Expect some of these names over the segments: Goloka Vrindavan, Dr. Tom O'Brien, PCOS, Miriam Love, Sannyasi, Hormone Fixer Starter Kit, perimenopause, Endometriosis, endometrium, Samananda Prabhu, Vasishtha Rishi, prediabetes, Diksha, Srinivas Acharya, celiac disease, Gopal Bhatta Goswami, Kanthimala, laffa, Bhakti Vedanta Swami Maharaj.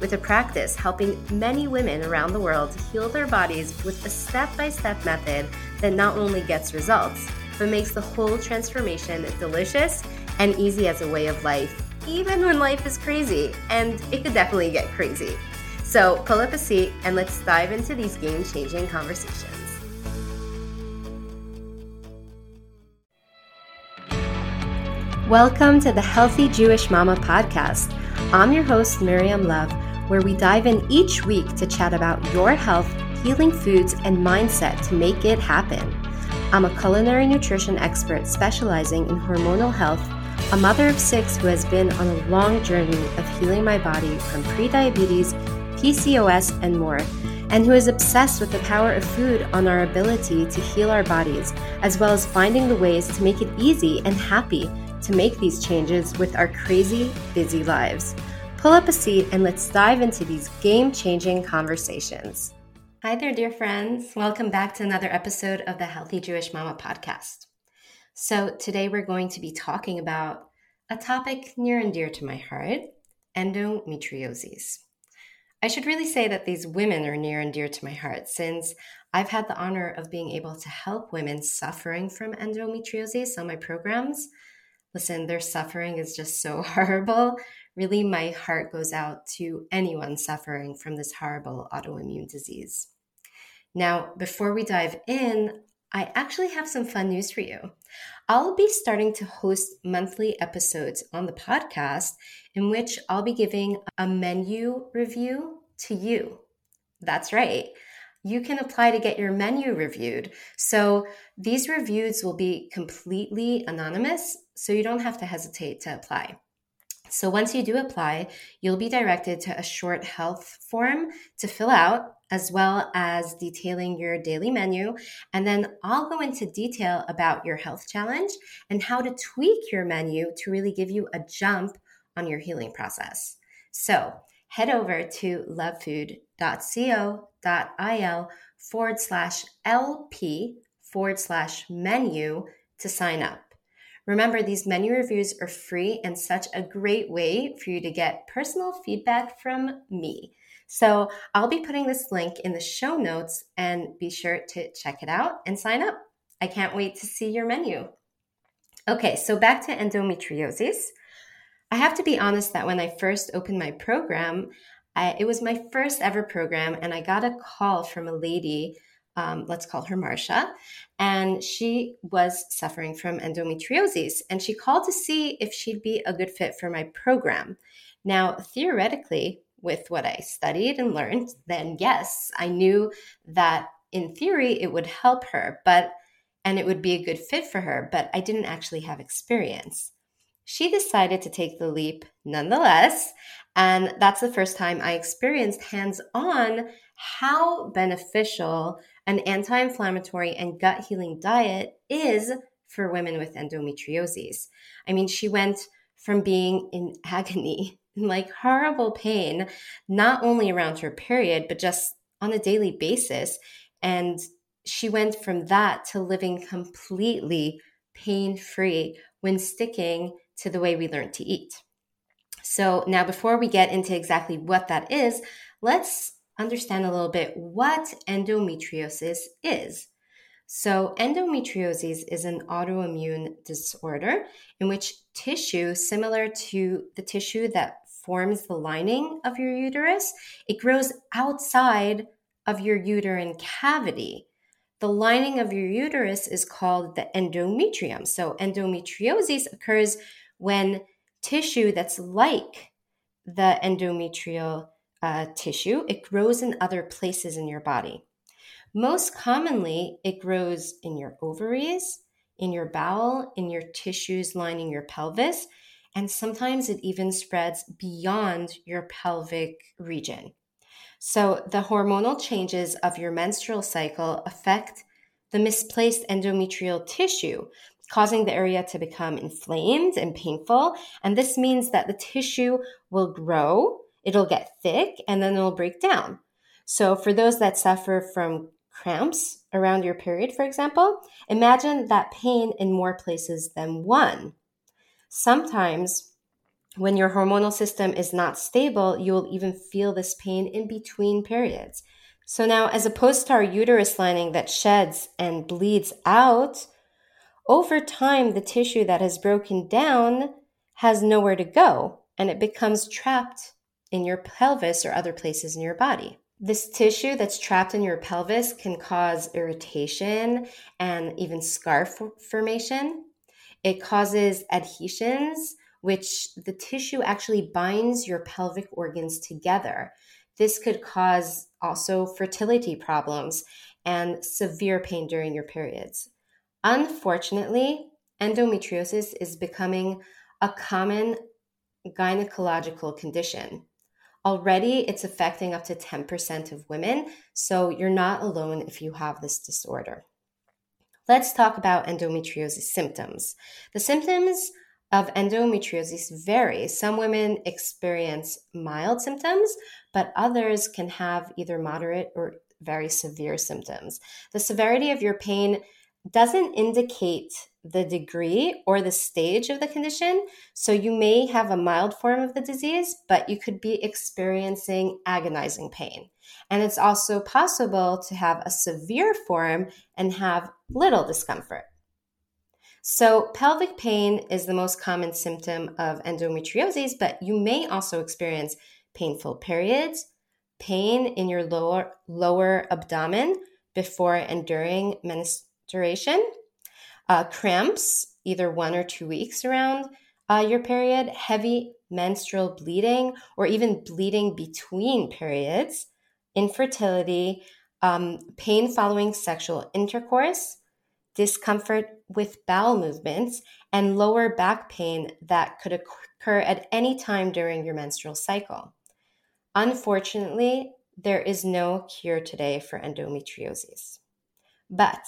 with a practice helping many women around the world heal their bodies with a step-by-step method that not only gets results, but makes the whole transformation delicious and easy as a way of life, even when life is crazy, and it could definitely get crazy. So pull up a seat and let's dive into these game-changing conversations. Welcome to the Healthy Jewish Mama podcast. I'm your host, Miriam Love, where we dive in each week to chat about your health, healing foods, and mindset to make it happen. I'm a culinary nutrition expert specializing in hormonal health, a mother of six who has been on a long journey of healing my body from prediabetes, PCOS, and more, and who is obsessed with the power of food on our ability to heal our bodies, as well as finding the ways to make it easy and happy to make these changes with our crazy, busy lives. Pull up a seat and let's dive into these game-changing conversations. Hi there, dear friends. Welcome back to another episode of the Healthy Jewish Mama podcast. So today we're going to be talking about a topic near and dear to my heart, endometriosis. I should really say that these women are near and dear to my heart since I've had the honor of being able to help women suffering from endometriosis on my programs. Listen, their suffering is just so horrible. Really, my heart goes out to anyone suffering from this horrible autoimmune disease. Now, before we dive in, I actually have some fun news for you. I'll be starting to host monthly episodes on the podcast in which I'll be giving a menu review to you. That's right. You can apply to get your menu reviewed. So these reviews will be completely anonymous, so you don't have to hesitate to apply. So once you do apply, you'll be directed to a short health form to fill out, as well as detailing your daily menu. And then I'll go into detail about your health challenge and how to tweak your menu to really give you a jump on your healing process. So head over to lovefood.co.il/LP/menu to sign up. Remember, these menu reviews are free and such a great way for you to get personal feedback from me. So I'll be putting this link in the show notes and be sure to check it out and sign up. I can't wait to see your menu. Okay, so back to endometriosis. I have to be honest that when I first opened my program, it was my first ever program, and I got a call from a lady, let's call her Marsha, and she was suffering from endometriosis, and she called to see if she'd be a good fit for my program. Now, theoretically, with what I studied and learned, then yes, I knew that in theory it would help her, and it would be a good fit for her, but I didn't actually have experience. She decided to take the leap nonetheless, and that's the first time I experienced hands-on how beneficial an anti-inflammatory and gut-healing diet is for women with endometriosis. I mean, she went from being in agony, in like horrible pain, not only around her period, but just on a daily basis, and she went from that to living completely pain-free when sticking to the way we learn to eat. So now before we get into exactly what that is, let's understand a little bit what endometriosis is. So endometriosis is an autoimmune disorder in which tissue similar to the tissue that forms the lining of your uterus, it grows outside of your uterine cavity. The lining of your uterus is called the endometrium. So endometriosis occurs when tissue that's like the endometrial tissue, it grows in other places in your body. Most commonly, it grows in your ovaries, in your bowel, in your tissues lining your pelvis, and sometimes it even spreads beyond your pelvic region. So the hormonal changes of your menstrual cycle affect the misplaced endometrial tissue, causing the area to become inflamed and painful. And this means that the tissue will grow, it'll get thick, and then it'll break down. So for those that suffer from cramps around your period, for example, imagine that pain in more places than one. Sometimes when your hormonal system is not stable, you will even feel this pain in between periods. So now, as opposed to our uterus lining that sheds and bleeds out, over time, the tissue that has broken down has nowhere to go, and it becomes trapped in your pelvis or other places in your body. This tissue that's trapped in your pelvis can cause irritation and even scar formation. It causes adhesions, which the tissue actually binds your pelvic organs together. This could cause also fertility problems and severe pain during your periods. Unfortunately, endometriosis is becoming a common gynecological condition. Already, it's affecting up to 10% of women, so you're not alone if you have this disorder. Let's talk about endometriosis symptoms. The symptoms of endometriosis vary. Some women experience mild symptoms, but others can have either moderate or very severe symptoms. The severity of your pain doesn't indicate the degree or the stage of the condition, so you may have a mild form of the disease, but you could be experiencing agonizing pain. And it's also possible to have a severe form and have little discomfort. So pelvic pain is the most common symptom of endometriosis, but you may also experience painful periods, pain in your lower abdomen before and during menstruation, cramps, either 1 or 2 weeks around your period, heavy menstrual bleeding, or even bleeding between periods, infertility, pain following sexual intercourse, discomfort with bowel movements, and lower back pain that could occur at any time during your menstrual cycle. Unfortunately, there is no cure today for endometriosis. But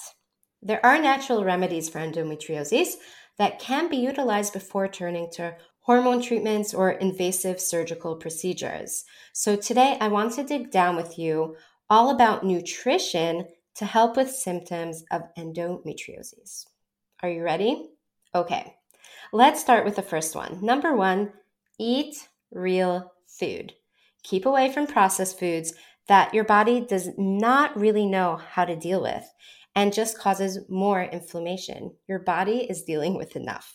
there are natural remedies for endometriosis that can be utilized before turning to hormone treatments or invasive surgical procedures. So today I want to dig down with you all about nutrition to help with symptoms of endometriosis. Are you ready? Okay, let's start with the first one. Number one, eat real food. Keep away from processed foods that your body does not really know how to deal with and just causes more inflammation. Your body is dealing with enough.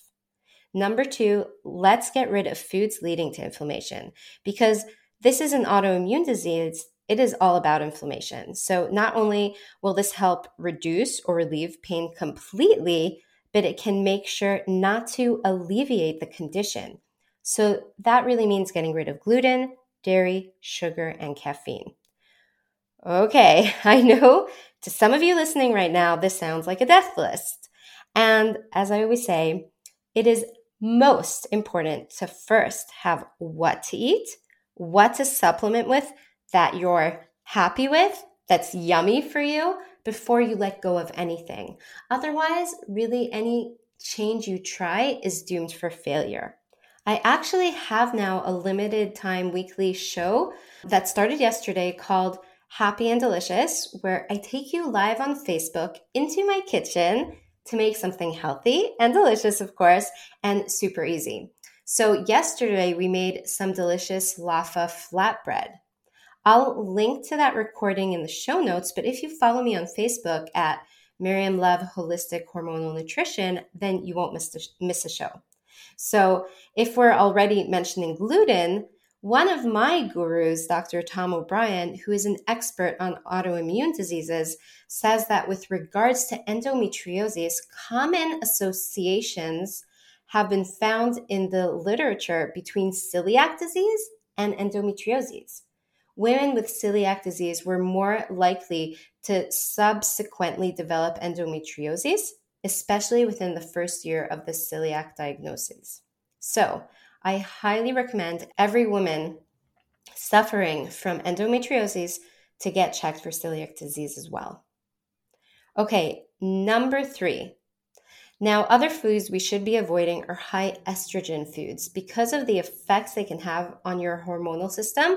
Number two, let's get rid of foods leading to inflammation. Because this is an autoimmune disease, it is all about inflammation. So not only will this help reduce or relieve pain completely, but it can make sure not to alleviate the condition. So that really means getting rid of gluten, dairy, sugar, and caffeine. Okay, I know to some of you listening right now, this sounds like a death list. And as I always say, it is most important to first have what to eat, what to supplement with that you're happy with, that's yummy for you, before you let go of anything. Otherwise, really any change you try is doomed for failure. I actually have now a limited time weekly show that started yesterday called Happy and Delicious, where I take you live on Facebook into my kitchen to make something healthy and delicious, of course, and super easy. So yesterday we made some delicious laffa flatbread. I'll link to that recording in the show notes, but if you follow me on Facebook at Miriam Love Holistic Hormonal Nutrition, then you won't miss a show. So if we're already mentioning gluten, one of my gurus, Dr. Tom O'Brien, who is an expert on autoimmune diseases, says that with regards to endometriosis, common associations have been found in the literature between celiac disease and endometriosis. Women with celiac disease were more likely to subsequently develop endometriosis, especially within the first year of the celiac diagnosis. So I highly recommend every woman suffering from endometriosis to get checked for celiac disease as well. Okay, number 3. Now, other foods we should be avoiding are high estrogen foods because of the effects they can have on your hormonal system,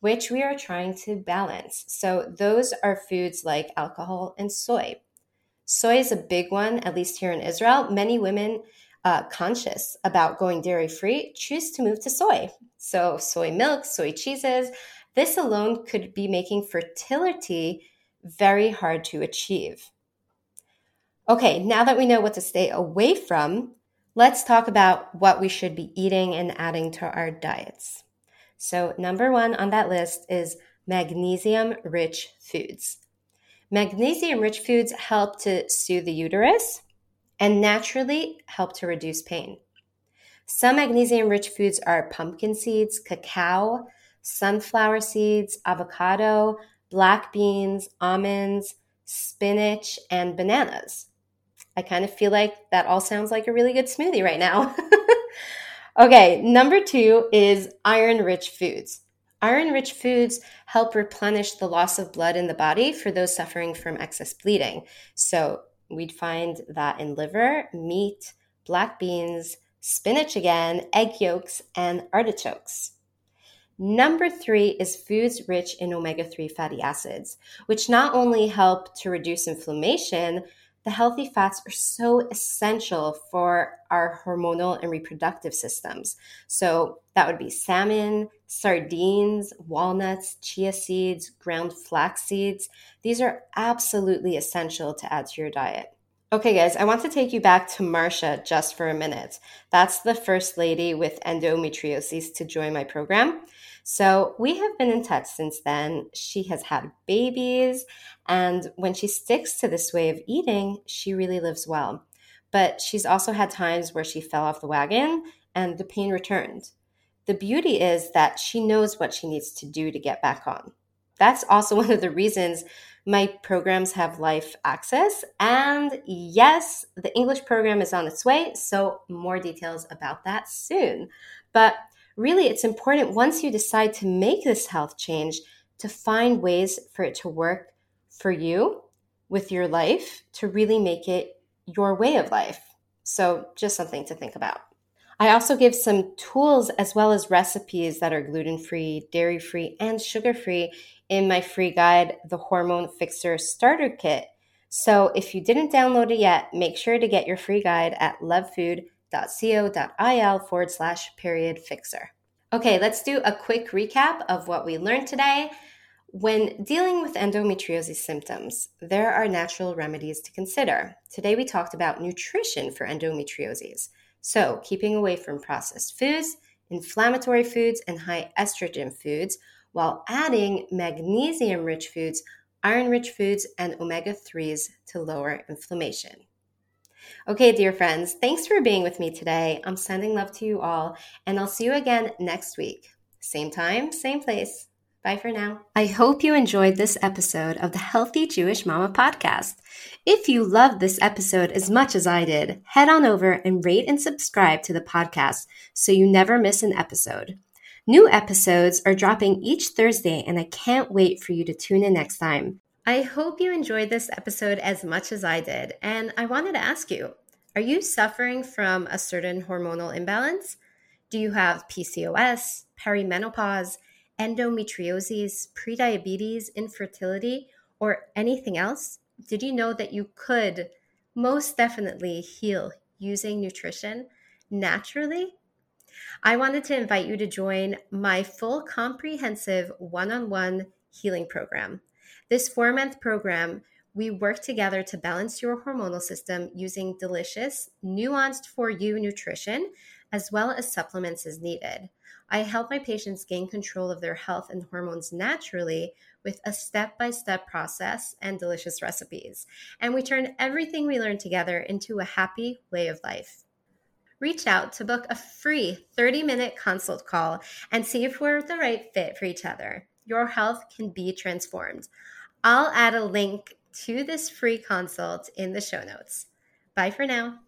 which we are trying to balance. So those are foods like alcohol and soy. Soy is a big one, at least here in Israel. Many women conscious about going dairy-free choose to move to soy. So soy milk, soy cheeses, this alone could be making fertility very hard to achieve. Okay, now that we know what to stay away from, let's talk about what we should be eating and adding to our diets. So number 1 on that list is magnesium-rich foods. Magnesium-rich foods help to soothe the uterus and naturally help to reduce pain. Some magnesium-rich foods are pumpkin seeds, cacao, sunflower seeds, avocado, black beans, almonds, spinach, and bananas. I kind of feel like that all sounds like a really good smoothie right now. Okay, number 2 is iron-rich foods. Iron-rich foods help replenish the loss of blood in the body for those suffering from excess bleeding. So we'd find that in liver, meat, black beans, spinach again, egg yolks, and artichokes. Number 3 is foods rich in omega-3 fatty acids, which not only help to reduce inflammation, the healthy fats are so essential for our hormonal and reproductive systems. So that would be salmon, sardines, walnuts, chia seeds, ground flax seeds. These are absolutely essential to add to your diet. Okay, guys, I want to take you back to Marsha just for a minute. That's the first lady with endometriosis to join my program. So we have been in touch since then. She has had babies, and when she sticks to this way of eating, she really lives well. But she's also had times where she fell off the wagon and the pain returned. The beauty is that she knows what she needs to do to get back on. That's also one of the reasons my programs have life access. And yes, the English program is on its way, so more details about that soon. But really, it's important once you decide to make this health change to find ways for it to work for you with your life to really make it your way of life. So just something to think about. I also give some tools as well as recipes that are gluten-free, dairy-free, and sugar-free in my free guide, the Hormone Fixer Starter Kit. So if you didn't download it yet, make sure to get your free guide at lovefood.co.il/fixer. Okay, let's do a quick recap of what we learned today. When dealing with endometriosis symptoms, there are natural remedies to consider. Today we talked about nutrition for endometriosis. So keeping away from processed foods, inflammatory foods, and high estrogen foods, while adding magnesium-rich foods, iron-rich foods, and omega-3s to lower inflammation. Okay, dear friends, thanks for being with me today. I'm sending love to you all, and I'll see you again next week. Same time, same place. Bye for now. I hope you enjoyed this episode of the Healthy Jewish Mama podcast. If you loved this episode as much as I did, head on over and rate and subscribe to the podcast so you never miss an episode. New episodes are dropping each Thursday, and I can't wait for you to tune in next time. I hope you enjoyed this episode as much as I did, and I wanted to ask you, are you suffering from a certain hormonal imbalance? Do you have PCOS, perimenopause, endometriosis, prediabetes, infertility, or anything else? Did you know that you could most definitely heal using nutrition naturally? I wanted to invite you to join my full comprehensive one-on-one healing program. This 4-month program, we work together to balance your hormonal system using delicious, nuanced for you nutrition, as well as supplements as needed. I help my patients gain control of their health and hormones naturally with a step-by-step process and delicious recipes. And we turn everything we learn together into a happy way of life. Reach out to book a free 30-minute consult call and see if we're the right fit for each other. Your health can be transformed. I'll add a link to this free consult in the show notes. Bye for now.